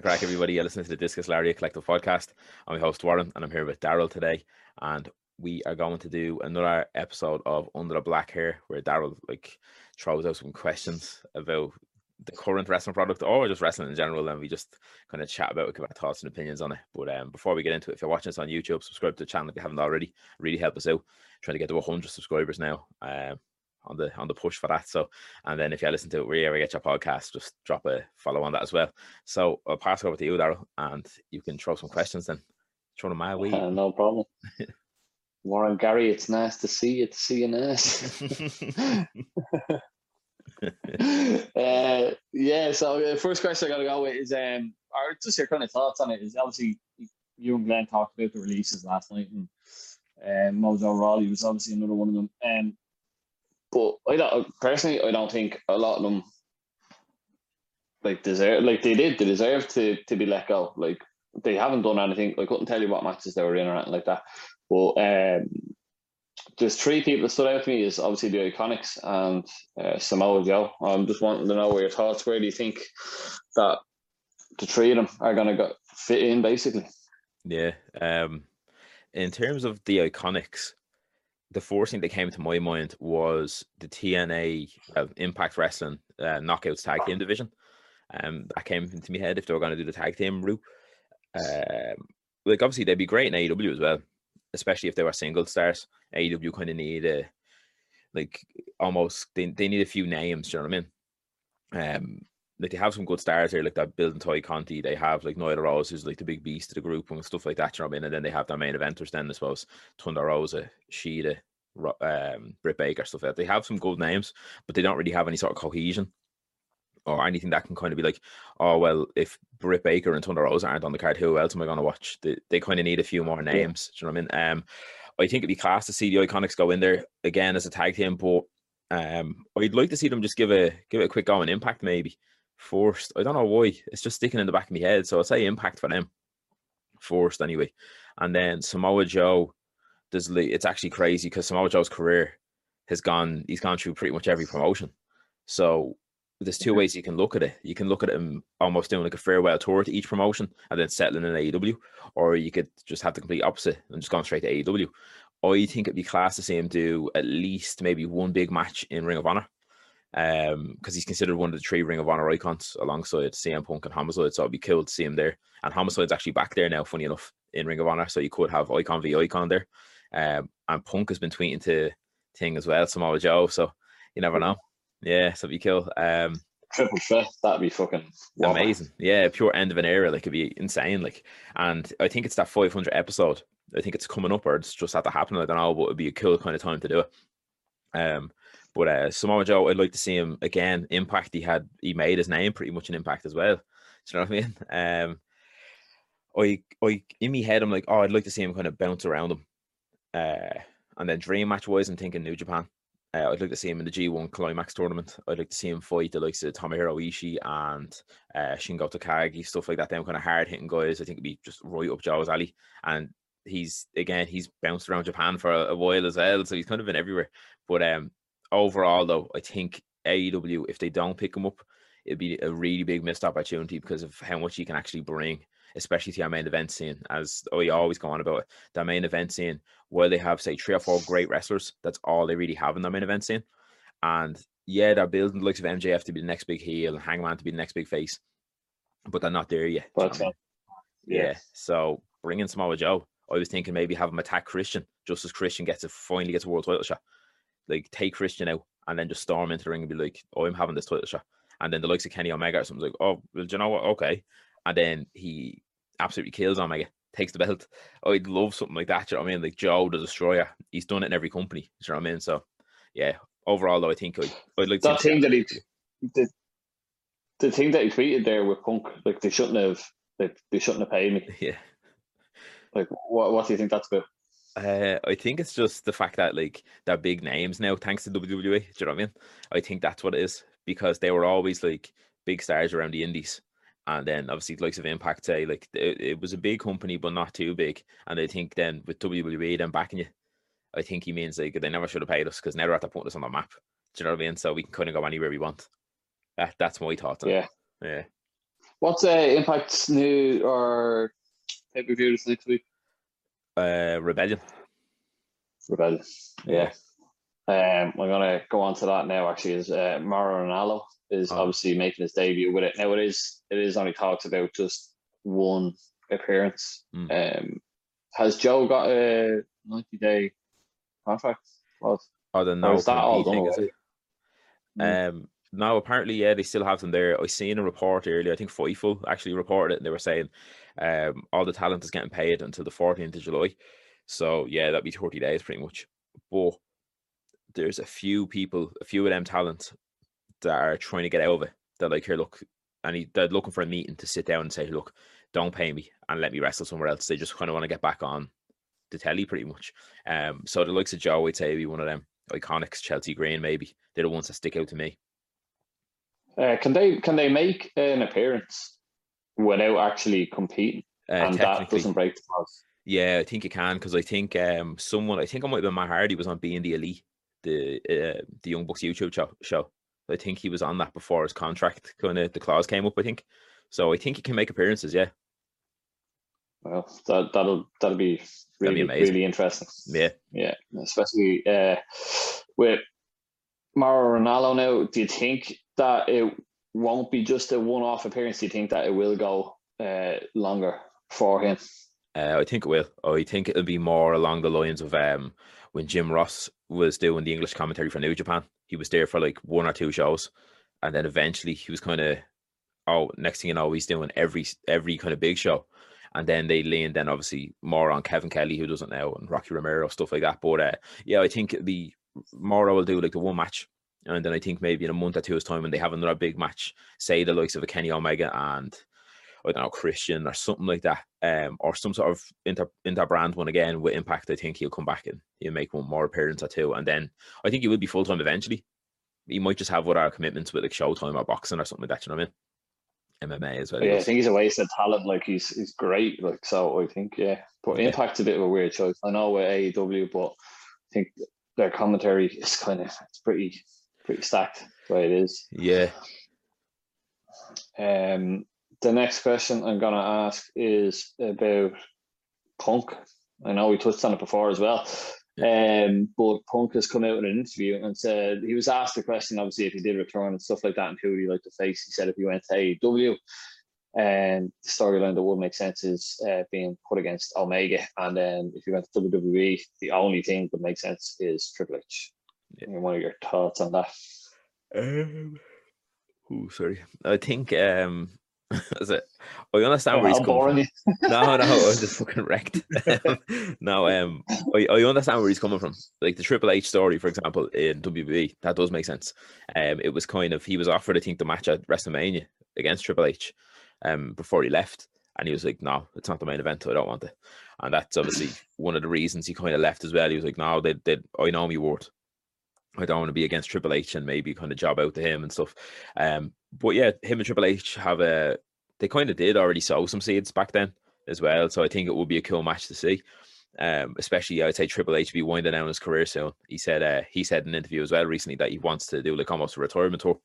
Crack, everybody. You're listening to the Discus Lariat Collective Podcast. I'm your host, Warren, and I'm here with Daryl today. And we are going to do another episode of Under the Black here, where Daryl throws out some questions about the current wrestling product or just wrestling in general, and we just kind of chat about it, give our thoughts and opinions on it. But before we get into it, if you're watching us on YouTube, subscribe to the channel if you haven't already. Really help us out. Trying to get to 100 subscribers now. On the push for that. So, and then if you listen to it wherever you get your podcast, just drop a follow on that as well. So I'll pass over to you, Daryl, and you can throw some questions then. Throw them my way. No problem. Warren, Gary, it's nice to see you. It's So first question I got to go with is, or just your kind of thoughts on it is, obviously you and Glenn talked about the releases last night, and Mojo Rawley was obviously another one of them. But I don't think a lot of them deserve to be let go. Like, they haven't done anything. I couldn't tell you what matches they were in or anything like that. But there's three people that stood out to me is obviously the Iconics and Samoa Joe. I'm just wanting to know your thoughts. Where do you think that the three of them are going to fit in, basically? Yeah. In terms of the Iconics, the first thing that came to my mind was the TNA Impact Wrestling Knockouts Tag Team Division. That came into my head if they were going to do the tag team route. Obviously, they'd be great in AEW as well, especially if they were single stars. AEW kind of need they need a few names, do you know what I mean? They have some good stars here, like that Bill and Toy Conti. They have Nyla Rose, who's the big beast of the group and stuff like that, you know what I mean? And then they have their main eventers then, I suppose, Thunder Rosa, Sheeta, Britt Baker, stuff like that. They have some good names, but they don't really have any sort of cohesion or anything that can kind of be like, oh, well, if Britt Baker and Thunder Rosa aren't on the card, who else am I going to watch? They kind of need a few more names, do you know what I mean? I think it'd be class to see the Iconics go in there again as a tag team, but I'd like to see them just give it a quick go in Impact, maybe. First, I don't know why, it's just sticking in the back of my head, so I'll say Impact for them first anyway. And then Samoa Joe, it's actually crazy because Samoa Joe's career he's gone through pretty much every promotion, so there's two ways you can look at it. You can look at him almost doing a farewell tour to each promotion and then settling in AEW, or you could just have the complete opposite and just gone straight to AEW. I think it'd be class to see him do at least maybe one big match in Ring of Honor, because he's considered one of the three Ring of Honor icons alongside CM Punk and Homicide, so it'd be cool to see him there. And Homicide's actually back there now, funny enough, in Ring of Honor, so you could have icon v icon there. And Punk has been tweeting to Ting as well, Samoa Joe, so you never know. Yeah, so it'd be cool. Triple threat, that'd be fucking amazing. Yeah, pure end of an era, it'd be insane. And I think it's that 500 episode, I think it's coming up, or it's just had to happen, I don't know, but it'd be a cool kind of time to do it. But Samoa Joe, I'd like to see him again. Impact, he made his name pretty much in Impact as well. Do you know what I mean? I in my head, I'm like, oh, I'd like to see him kind of bounce around him. And then dream match wise, I'm thinking New Japan. I'd like to see him in the G1 Climax tournament. I'd like to see him fight the likes of Tomohiro Ishii and Shingo Takagi, stuff like that. Them kind of hard hitting guys. I think it'd be just right up Joe's alley. And he's bounced around Japan for a while as well, so he's kind of been everywhere. But overall, though, I think AEW, if they don't pick him up, it'd be a really big missed opportunity because of how much he can actually bring, especially to our main event scene. As I always go on about it, their main event scene, where they have, say, 3 or 4 great wrestlers, that's all they really have in their main event scene. And yeah, they're building the likes of MJF to be the next big heel and Hangman to be the next big face, but they're not there yet. So bringing Samoa Joe, I was thinking maybe have him attack Christian just as Christian finally gets a world title shot. Take Christian out and then just storm into the ring and be like, oh, I'm having this title shot. And then the likes of Kenny Omega or something, like, oh, well, do you know what? Okay. And then he absolutely kills Omega, takes the belt. Oh, I'd love something like that. Do you know what I mean? Like Joe the Destroyer. He's done it in every company. Do you know what I mean? So, yeah, overall, though, I think I'd like to... That thing that he... The thing that he tweeted there with Punk, like, they shouldn't have paid me. Yeah. Like, what do you think that's about? I think it's just the fact that, like, they're big names now, thanks to WWE. Do you know what I mean? I think that's what it is, because they were always, like, big stars around the indies. And then, obviously, the likes of Impact, say, like, it was a big company, but not too big. And I think then, with WWE, then backing you, I think he means, like, they never should have paid us, because now they're at the point that's on the map. Do you know what I mean? So we can kind of go anywhere we want. That's my thought on it. Yeah. What's Impact's new or pay-per-view this next week? Rebellion. Yeah. I'm going to go on to that now, actually. Mauro Ranallo is obviously making his debut with it. Now, it is only talks about just one appearance. Has Joe got a 90-day contract? I don't know. Is that all done already? No, apparently, yeah, they still have them there. I seen a report earlier, I think Fightful actually reported it, and they were saying all the talent is getting paid until the 14th of July. So, yeah, that'd be 30 days pretty much. But there's a few of them talent that are trying to get out of it. They're like, here, look, and they're looking for a meeting to sit down and say, look, don't pay me and let me wrestle somewhere else. They just kind of want to get back on the telly pretty much. So the likes of Joe, I'd say, be one of them. Iconics, Chelsea Green, maybe. They're the ones that stick out to me. Can they make an appearance without actually competing, and that doesn't break the clause? Yeah, I think you can, because I think I might have been Matt Hardy was on Being the Elite, the Young Bucks YouTube show. I think he was on that before his contract kind of the clause came up. I think so. I think he can make appearances. Yeah. Well, that'll be really interesting. Yeah, especially with Mauro Ranallo now. Do you think that it won't be just a one-off appearance? Do you think that it will go longer for him? I think it will. I think it'll be more along the lines of when Jim Ross was doing the English commentary for New Japan. He was there for like one or two shows, and then eventually he was kind of, next thing you know, he's doing every kind of big show. And then they leaned then obviously more on Kevin Kelly, who doesn't now, and Rocky Romero, stuff like that. But yeah, I think Mauro will do like the one match. And then I think maybe in a month or two's time, when they have another big match, say the likes of a Kenny Omega and, I don't know, Christian or something like that, or some sort of interbrand one again with Impact, I think he'll come back and he'll make one more appearance or two. And then I think he will be full-time eventually. He might just have what our commitments with like Showtime or boxing or something like that, you know what I mean? MMA as well. Yeah, I think he's a wasted talent. Like, he's great. Like, so I think, yeah. But yeah. Impact's a bit of a weird choice. I know with AEW, but I think their commentary is kind of, it's pretty stacked the way it is. Yeah. The next question I'm going to ask is about Punk. I know we touched on it before as well. Yeah. But Punk has come out in an interview and said, he was asked the question, obviously, if he did return and stuff like that, and who would he like to face? He said if he went to AEW, and the storyline that would make sense is being put against Omega. And then if you went to WWE, the only thing that makes sense is Triple H. Yeah. What are your thoughts on that? I think that's it. I understand where he's coming from. No, I was just fucking wrecked. I understand where he's coming from. Like the Triple H story, for example, in WWE, that does make sense. It was kind of, he was offered, I think, the match at WrestleMania against Triple H, before he left, and he was like, no, it's not the main event, so I don't want it. And that's obviously one of the reasons he kind of left as well. He was like, no, I know me worth. I don't want to be against Triple H and maybe kind of job out to him and stuff. But yeah, him and Triple H they kind of did already sow some seeds back then as well. So I think it would be a cool match to see. Especially, I would say Triple H be winding down his career soon. He said in an interview as well recently that he wants to do like almost a retirement tour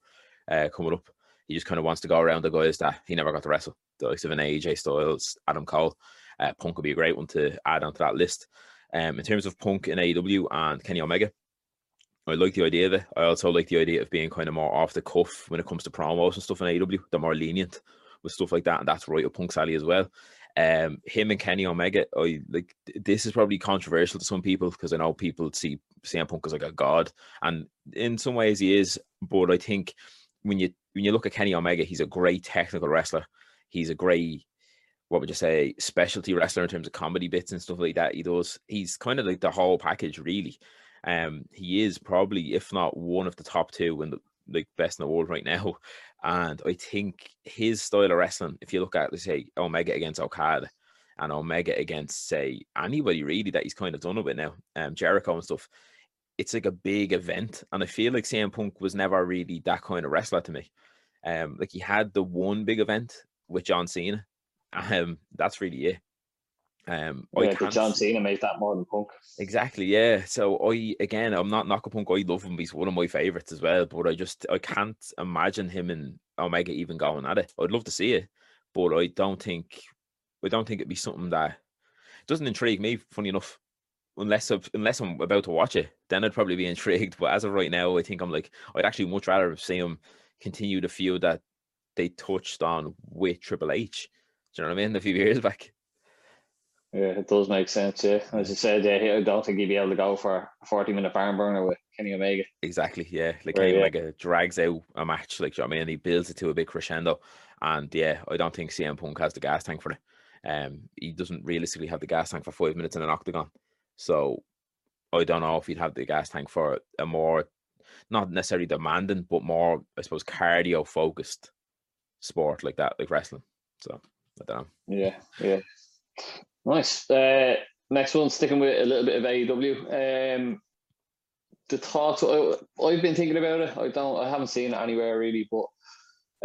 coming up. He just kind of wants to go around the guys that he never got to wrestle. The likes of an AJ Styles, Adam Cole. Punk would be a great one to add onto that list. In terms of Punk in AEW and Kenny Omega, I like the idea of it. I also like the idea of being kind of more off the cuff when it comes to promos and stuff in AEW. They're more lenient with stuff like that, and that's right up Punk's alley as well. Him and Kenny Omega, this is probably controversial to some people, because I know people see CM Punk as like a god, and in some ways he is, but I think when you when you look at Kenny Omega, he's a great technical wrestler. He's a great, what would you say, specialty wrestler in terms of comedy bits and stuff like that. He does. He's kind of like the whole package, really. He is probably, if not one of the top two in the like best in the world right now. And I think his style of wrestling, if you look at, let's say, Omega against Okada and Omega against, say, anybody really that he's kind of done it with now, Jericho and stuff, it's like a big event. And I feel like CM Punk was never really that kind of wrestler to me. Like he had the one big event with John Cena. That's really it. Yeah, John Cena made that more than Punk. Exactly, yeah. So I'm not knocking Punk. I love him. He's one of my favorites as well. But I can't imagine him and Omega even going at it. I'd love to see it, but I don't think it'd be something that doesn't intrigue me. Funny enough, unless I'm about to watch it, then I'd probably be intrigued. But as of right now, I think I'd actually much rather see him continue the feud that they touched on with Triple H. Do you know what I mean? A few years back. Yeah, it does make sense, yeah. As you said, yeah, I don't think he'd be able to go for a 40-minute barn burner with Kenny Omega. Exactly, yeah. Like Kenny Omega drags out a match, like, do you know what I mean? He builds it to a big crescendo. And, yeah, I don't think CM Punk has the gas tank for it. He doesn't realistically have the gas tank for 5 minutes in an octagon. So I don't know if he'd have the gas tank for a more, not necessarily demanding, but more, I suppose, cardio-focused sport like that, like wrestling. So, I don't know. Yeah, yeah. Nice. Next one, sticking with a little bit of AEW. The thoughts, I've been thinking about it. I haven't seen it anywhere really, but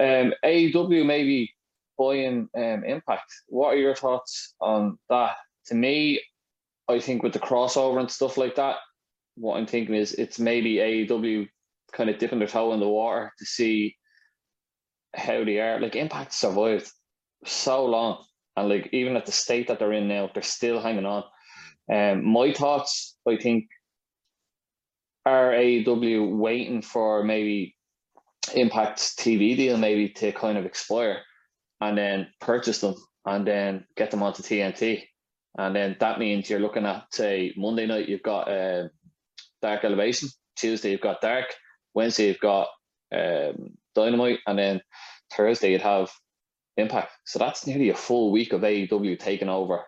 AEW maybe buying Impact. What are your thoughts on that? To me, I think with the crossover and stuff like that, what I'm thinking is it's maybe AEW kind of dipping their toe in the water to see how they are. Like Impact survived so long. And like even at the state that they're in now, they're still hanging on. My thoughts, I think, are AEW waiting for maybe Impact's TV deal maybe to kind of expire and then purchase them and then get them onto TNT. And then that means you're looking at, say, Monday night, you've got Dark Elevation. Tuesday, you've got Dark. Wednesday, you've got Dynamite. And then Thursday, you'd have Impact. So that's nearly a full week of AEW taking over,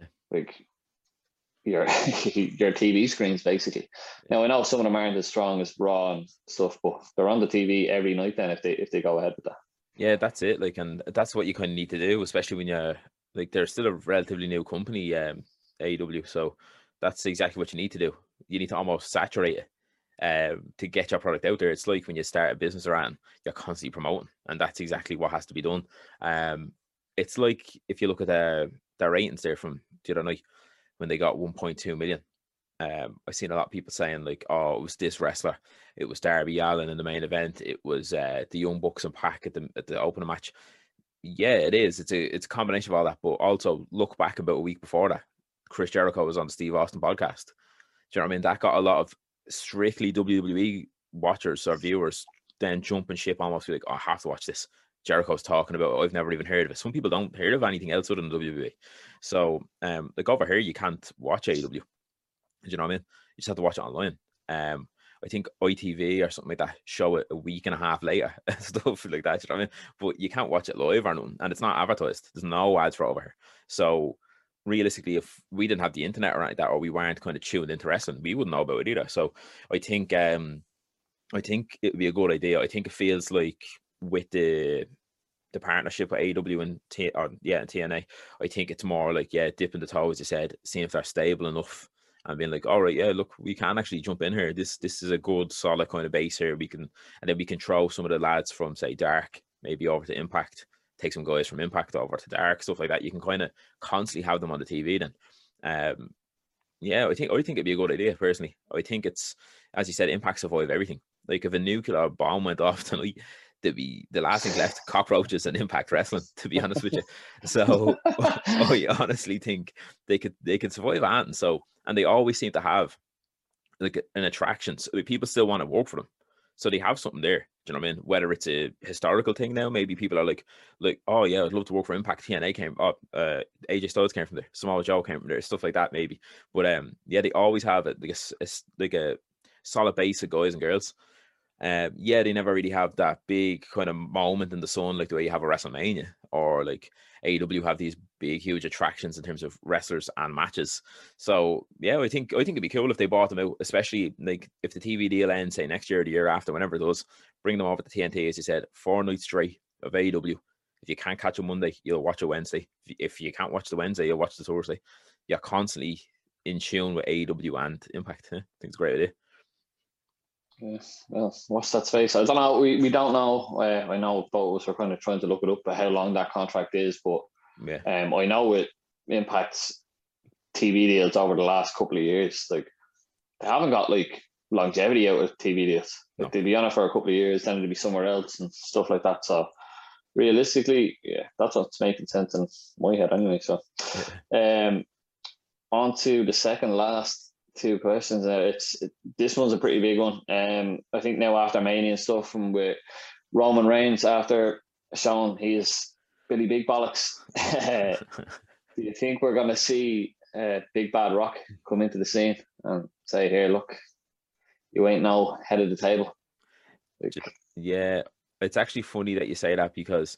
yeah, like your TV screens basically. Yeah. Now I know some of them aren't as strong as Raw and stuff, but they're on the TV every night then if they go ahead with that. Yeah, that's it. Like, and that's what you kind of need to do, especially when you're like they're still a relatively new company, AEW. So that's exactly what you need to do. You need to almost saturate it to get your product out there. It's like when you start a business around, you're constantly promoting, and that's exactly what has to be done. It's like if you look at their ratings there from the other night when they got 1.2 million. I've seen a lot of people saying like, oh, it was this wrestler, it was Darby Allin in the main event, it was the Young Bucks and Pac at the opening match. Yeah, it is. It's a combination of all that, but also look back about a week before that, Chris Jericho was on the Steve Austin podcast. Do you know what I mean? That got a lot of strictly WWE watchers or viewers then jumping ship, almost be like, oh, I have to watch this. Jericho's talking about it. I've never even heard of it. Some people don't hear of anything else other than WWE. So like over here you can't watch AEW. Do you know what I mean? You just have to watch it online. I think ITV or something like that show it a week and a half later and stuff like that. Do you know what I mean? But you can't watch it live or nothing, and it's not advertised. There's no ads for over here. So realistically, if we didn't have the internet or like that, or we weren't kind of tuned into wrestling, we wouldn't know about it either. So I think it would be a good idea. I think it feels like with the partnership with AEW and TNA, I think it's more like, yeah, dipping the toe, as you said, seeing if they're stable enough and being like, all right, yeah, look, we can actually jump in here. This is a good solid kind of base here. And then we can throw some of the lads from, say, Dark maybe over to Impact. Take some guys from Impact over to Dark, stuff like that. You can kind of constantly have them on the TV then. Yeah, I think it'd be a good idea, personally. I think it's, as you said, Impact survive everything. Like, if a nuclear bomb went off tonight, there'd be the last thing left, cockroaches and Impact Wrestling, to be honest with you. So I honestly think they could survive that. And so, and they always seem to have, like, an attraction. So people still want to work for them. So they have something there. Do you know what I mean? Whether it's a historical thing now, maybe people are like, oh yeah, I'd love to work for Impact. TNA came up, AJ Styles came from there, Samoa Joe came from there, stuff like that maybe. But yeah, they always have it, like a solid base of guys and girls. Yeah, they never really have that big kind of moment in the sun like the way you have a WrestleMania, or like AEW have these big, huge attractions in terms of wrestlers and matches. So yeah, I think it'd be cool if they bought them out, especially like if the TV deal ends, say next year or the year after, whenever it does, bring them over to TNT, as you said, 4 nights straight of AEW. If you can't catch a Monday, you'll watch a Wednesday. If you can't watch the Wednesday, you'll watch the Thursday. You're constantly in tune with AEW and Impact. I think it's a great idea. Yes, well, what's that space? I don't know. We don't know. I know both of us are kind of trying to look it up, but how long that contract is. But yeah, I know with Impact's TV deals over the last couple of years, like they haven't got like longevity out of TV deals. Like, they'd be on it for a couple of years, then it'd be somewhere else and stuff like that. So realistically, yeah, that's what's making sense in my head anyway. So, on to the second last two questions. This one's a pretty big one. I think now after Mania and stuff, and with Roman Reigns after showing he is Billy Big Bollocks, do you think we're going to see Big Bad Rock come into the scene and say, here, look, you ain't no head of the table? Yeah, it's actually funny that you say that, because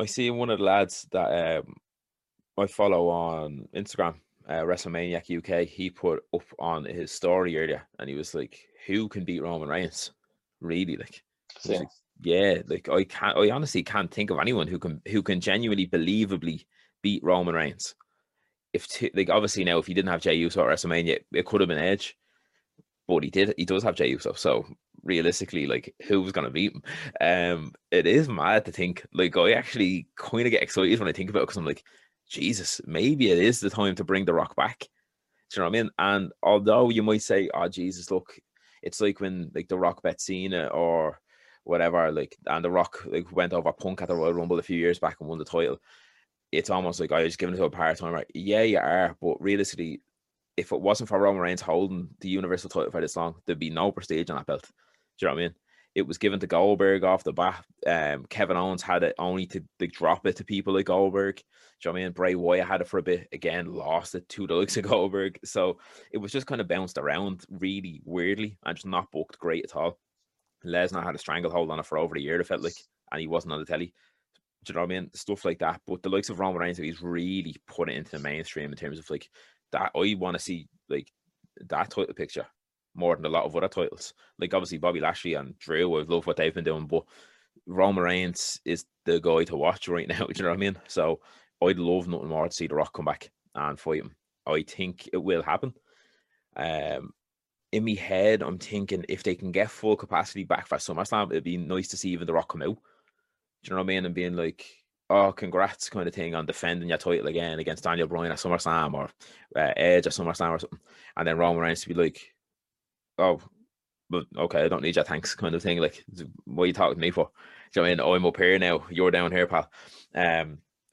I see one of the lads that I follow on Instagram, WrestleManiac UK, he put up on his story earlier, and he was like, who can beat Roman Reigns? Really? Like, yeah, like, yeah, like I honestly can't think of anyone who can genuinely, believably beat Roman Reigns. Like, obviously now, if he didn't have Jey Uso at WrestleMania, it could have been Edge, but he does have Jey Uso, so realistically, like, who was going to beat him? It is mad to think. Like, I actually kind of get excited when I think about it, because I'm like, Jesus, maybe it is the time to bring The Rock back. Do you know what I mean? And although you might say, oh, Jesus, look, it's like when like The Rock bet Cena or whatever, like, and The Rock like went over Punk at the Royal Rumble a few years back and won the title. It's almost like, I was giving it to a part-timer. Yeah, you are. But realistically, if it wasn't for Roman Reigns holding the Universal title for this long, there'd be no prestige on that belt. Do you know what I mean? It was given to Goldberg off the bat. Kevin Owens had it only to drop it to people like Goldberg. Do you know what I mean? Bray Wyatt had it for a bit. Again, lost it to the likes of Goldberg. So it was just kind of bounced around really weirdly and just not booked great at all. Lesnar had a stranglehold on it for over a year, it felt like, and he wasn't on the telly. Do you know what I mean? Stuff like that. But the likes of Roman Reigns, he's really put it into the mainstream in terms of like that. I want to see like that title picture more than a lot of other titles. Like, obviously Bobby Lashley and Drew, I've loved what they've been doing, but Roman Reigns is the guy to watch right now. Do you know what I mean? So I'd love nothing more to see The Rock come back and fight him. I think it will happen. In my head, I'm thinking if they can get full capacity back for SummerSlam, it'd be nice to see even The Rock come out. Do you know what I mean? And being like, oh, congrats kind of thing on defending your title again against Daniel Bryan at SummerSlam, or Edge at SummerSlam or something. And then Roman Reigns to be like, oh, but okay, I don't need your thanks, kind of thing. Like, what are you talking to me for? Do you know what I mean? I'm up here now, you're down here, pal.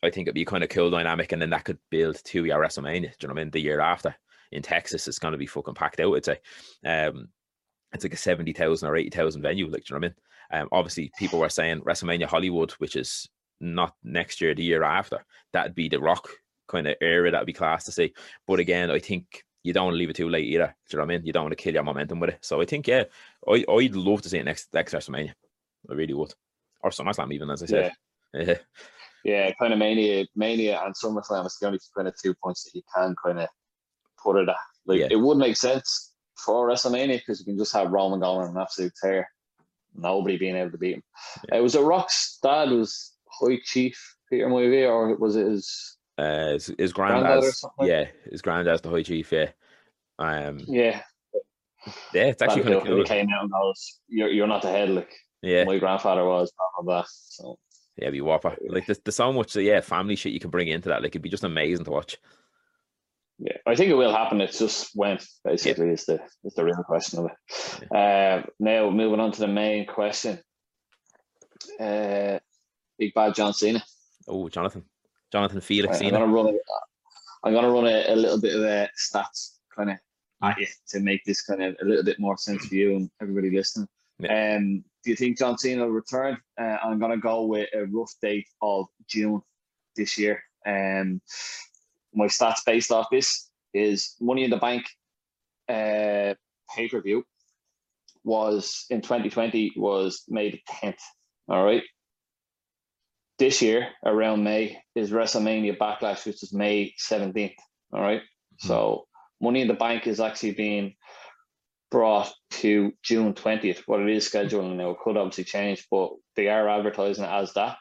I think it'd be kind of cool dynamic, and then that could build to your WrestleMania. Do you know what I mean? The year after in Texas, it's going to be fucking packed out, I'd say. It's like a 70,000 or 80,000 venue, like, do you know what I mean? Obviously, people were saying WrestleMania Hollywood, which is not next year, the year after. That'd be The Rock kind of era, that'd be class to see. But again, I think you don't want to leave it too late either. Do you know what I mean? You don't want to kill your momentum with it. So I think, yeah, I'd love to see it next WrestleMania. I really would. Or SummerSlam even, as I said. Yeah, yeah, kind of Mania and SummerSlam is the only kind of 2 points that you can kind of put it at. Like, yeah, it would make sense for WrestleMania because you can just have Roman going on an absolute tear. Nobody being able to beat him. Yeah. It was a Rock's dad was High Chief Peter Maivia, or was it his... his granddad, yeah, his granddad's the High Chief, yeah. Yeah, it's actually kind of cool. He came out and goes, "You're not the head, like, yeah, my grandfather was." Blah, blah, blah. So yeah, it'd be whopper. Like, there's so much, yeah, family shit you can bring into that. Like, it'd be just amazing to watch. Yeah, I think it will happen. It's just when, basically, yeah, is the real question of it. Yeah. Now moving on to the main question. Big Bad John Cena. Oh, Jonathan Felix. Right, I'm gonna run a little bit of a stats kind of at you to make this kind of a little bit more sense for you and everybody listening. Yeah. Do you think John Cena will return? I'm gonna go with a rough date of June this year. My stats based off this is Money in the Bank pay-per-view, was in 2020 was May the 10th. All right. This year around May is WrestleMania Backlash, which is May 17th. All right. Mm-hmm. So Money in the Bank is actually being brought to June 20th. What it is scheduling now, it could obviously change, but they are advertising it as that.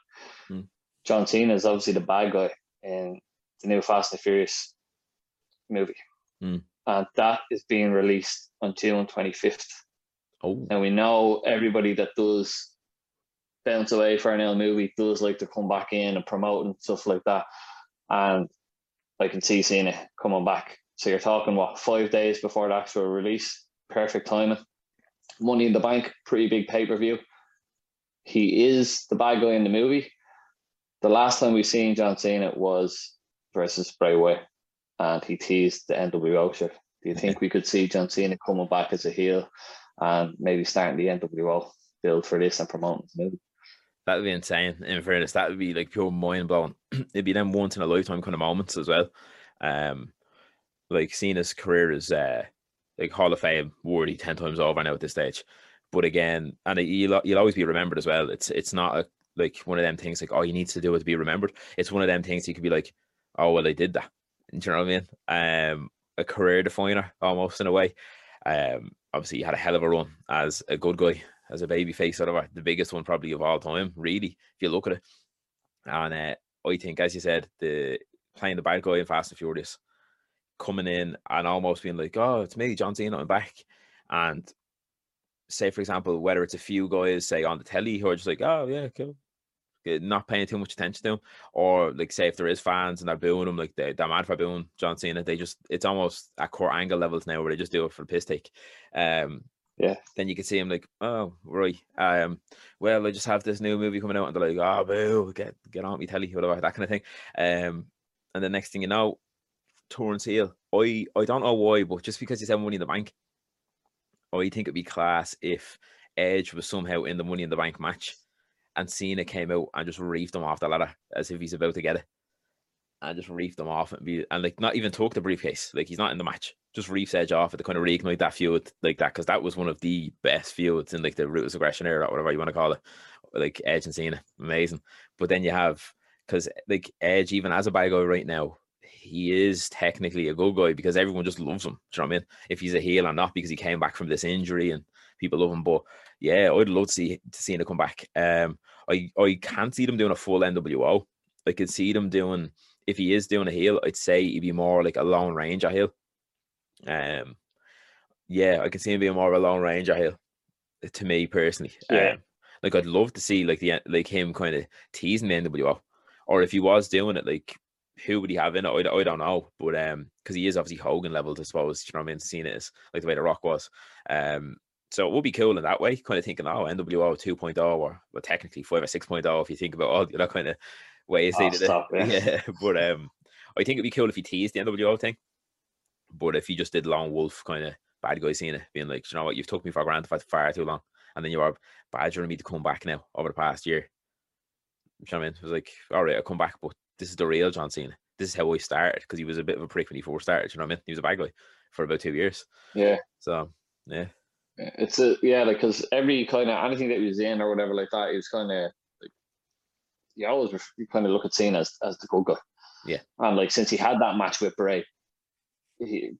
Mm-hmm. John Cena is obviously the bad guy in the new Fast and Furious movie. Mm. And that is being released on June 25th. Oh. And we know everybody that does bounce away for an L movie does like to come back in and promote and stuff like that. And I can see Cena coming back. So you're talking, what, 5 days before the actual release? Perfect timing. Money in the Bank, pretty big pay-per-view. He is the bad guy in the movie. The last time we've seen John Cena was versus Bray Wyatt, and he teased the NWO shirt. Do you think we could see John Cena coming back as a heel and maybe starting the NWO build for this and promoting the movie? That would be insane. In fairness, that would be like pure mind-blowing. It'd be them once in a lifetime kind of moments as well. Like Cena's career is like Hall of Fame worthy 10 times over now at this stage. But again, and you'll always be remembered as well. It's not a like one of them things like, oh, you need to do it to be remembered. It's one of them things you could be like, oh, well, I did that. Do you know what I mean? A career definer almost in a way. Obviously, he had a hell of a run as a good guy, as a babyface, sort of the biggest one probably of all time, really, if you look at it. And I think, as you said, playing the bad guy in Fast and Furious, coming in and almost being like, oh, it's me, John Cena, I'm back. And say, for example, whether it's a few guys, say, on the telly who are just like, oh, yeah, cool, not paying too much attention to him, or like say if there is fans and they're booing him, like they're mad for booing John Cena, they just, it's almost at Kurt Angle levels now where they just do it for the piss take. Yeah, then you can see him like, oh right, well, I just have this new movie coming out, and they're like, oh boo, get on me telly, whatever, that kind of thing. And the next thing you know, turns heel. I don't know why, but just because he's having Money in the Bank, I think it'd be class if Edge was somehow in the Money in the Bank match and Cena came out and just reefed him off the ladder as if he's about to get it, and just reefed him off and like not even took the briefcase, like he's not in the match, just reefs Edge off at the kind of reignite that feud like that, because that was one of the best feuds in like the Ruthless Aggression era or whatever you want to call it, like Edge and Cena, amazing. But then you have, because like Edge, even as a bad guy right now, he is technically a good guy because everyone just loves him. Do you know what I mean? If he's a heel or not, because he came back from this injury and people love him. But yeah, I'd love to see Cena come back. I can't see them doing a full NWO. I could see them doing, if he is doing a heel, I'd say he'd be more like a Lone Ranger heel. Yeah, I can see him being more of a Lone Ranger heel. To me personally, yeah. Like I'd love to see like the like him kind of teasing the NWO, or if he was doing it, like who would he have in it? I don't know, but because he is obviously Hogan level, I suppose. You know what I mean? Cena is like the way The Rock was. So it would be cool in that way, kind of thinking, oh, NWO 2.0 or well, technically 5 or 6.0 if you think about all that kind of ways they did it. Yeah. But I think it'd be cool if he teased the NWO thing. But if he just did Lone Wolf kind of bad guy Cena, being like, you know what, you've took me for granted for far too long, and then you are badgering me to come back now over the past year. You know what I mean? It was like, all right, I'll come back, but this is the real John Cena. This is how I started, because he was a bit of a prick when he first started. You know what I mean? He was a bad guy for about 2 years. Yeah. So yeah. It's a, yeah, like, because every kind of anything that he was in or whatever like that, he was kind of like, you always kind of look at Cena as the good guy. Yeah. And like since he had that match with Bray,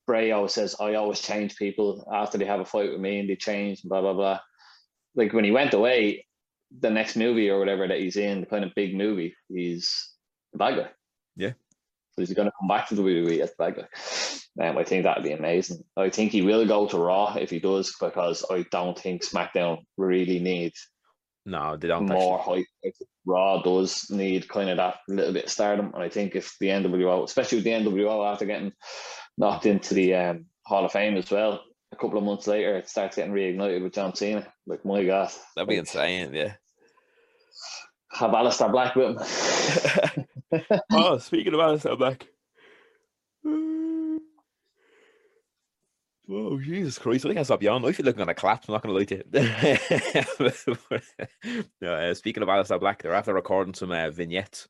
Bray always says, I always change people after they have a fight with me and they change and blah blah blah. Like when he went away, the next movie or whatever that he's in, the kind of big movie, he's the bad guy. Yeah. So he's going to come back to the WWE as the bad guy. I think that'd be amazing. I think he will go to Raw if he does, because I don't think SmackDown really needs they don't more actually. Hype. Raw does need kind of that little bit of stardom. And I think if the NWO, especially with the NWO after getting knocked into the Hall of Fame as well, a couple of months later, it starts getting reignited with John Cena. Like, my God. That'd be insane, yeah. Have Alister Black with him. Oh, speaking of Alistair Black. Oh, Jesus Christ. I think I stopped yawning. I feel like I'm going to collapse. I'm not going to lie to you. Speaking of Alistair Black, they're after recording some vignettes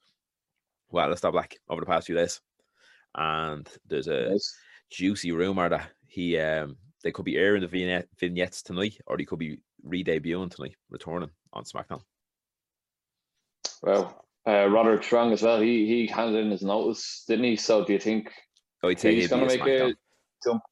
with Alistair Black over the past few days. And there's a juicy rumor that he They could be airing the vignettes tonight, or they could be re-debuting tonight, returning on SmackDown. Well, Roderick Strong as well. He handed in his notice, didn't he? So do you think he's going to make a jump?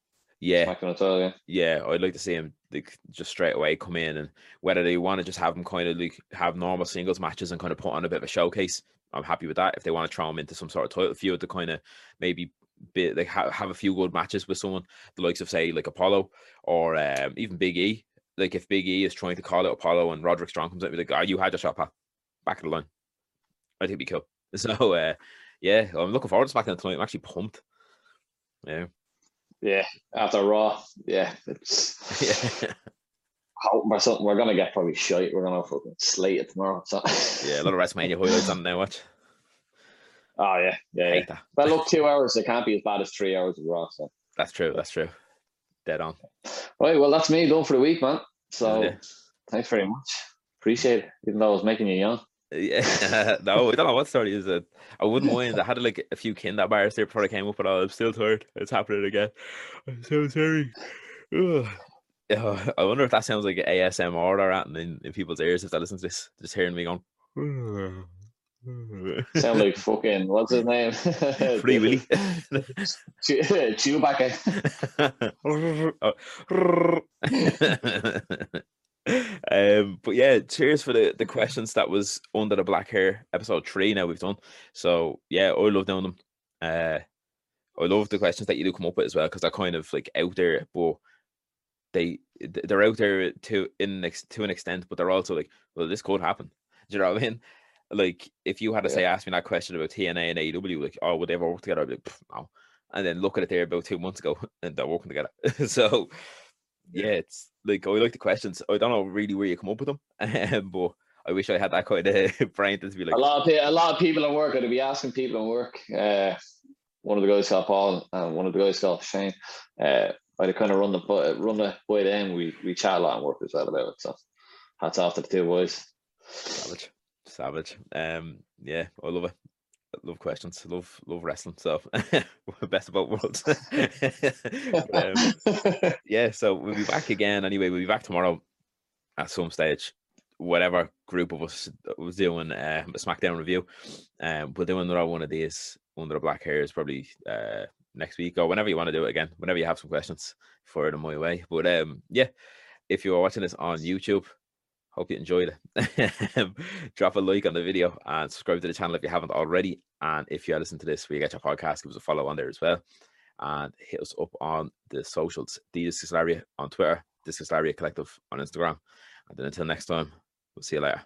Yeah. All, yeah, I'd like to see him like just straight away come in, and whether they want to just have him kind of like have normal singles matches and kind of put on a bit of a showcase, I'm happy with that. If they want to throw him into some sort of title feud to kind of maybe be, like have a few good matches with someone, the likes of say like Apollo or even Big E. Like if Big E is trying to call out Apollo and Roderick Strong comes up and be like, "Oh, you had your shot, Pat. Back of the line." I think it'd be cool. So yeah, I'm looking forward to SmackDown tonight. I'm actually pumped. Yeah. Yeah, after Raw, yeah, it's hoping for something. We're gonna get probably shite. We're gonna fucking slate it tomorrow. So. Yeah, a lot of WrestleMania highlights on there. Watch. Oh yeah, yeah. Yeah. But look, 2 hours. It can't be as bad as 3 hours of Raw. So that's true. That's true. Dead on. Right. Well, that's me done for the week, man. So thanks very much. Appreciate it. Even though I was making you yawn. Yeah, no, I don't know what story is it. I wouldn't mind. I had like a few kind of bars there before I came up, but I'm still tired. It's happening again. I'm so sorry. Ugh. I wonder if that sounds like ASMR or at in people's ears if they listen to this, just hearing me going. Sound like fucking what's his name? Free Willy. Chewbacca. But yeah, cheers for the questions. That was Under the Black Hair episode 3 now we've done. So yeah, I love doing them. I love the questions that you do come up with as well, because they're kind of like out there, but they're out there to an extent, but they're also like, well, this could happen. Do you know what I mean? Like if you had to say, ask me that question about TNA and AEW, like, oh, would they ever work together? I'd be like, no. And then look at it there about 2 months ago and they're working together. So yeah, it's like I like the questions. I don't know really where you come up with them, but I wish I had that kind of brain to be like. A lot of people at work. I'd be asking people at work. One of the guys called Paul, and one of the guys called Shane. I'd kind of run the way then. We chat a lot and work as well about it. So hats off to the two boys. Savage. Yeah, I love it. Love questions, love wrestling, so best of both worlds. Yeah, so we'll be back again anyway. We'll be back tomorrow at some stage, whatever group of us was doing a SmackDown review. We'll do another one of these Under the Black Hairs probably next week, or whenever you want to do it again, whenever you have some questions for it in my way. But yeah, if you're watching this on YouTube, hope you enjoyed it. Drop a like on the video and subscribe to the channel if you haven't already. And if you listen to this, we get your podcast, give us a follow on there as well. And hit us up on the socials, the Discus Lariat on Twitter, Discus Lariat Collective on Instagram. And then until next time, we'll see you later.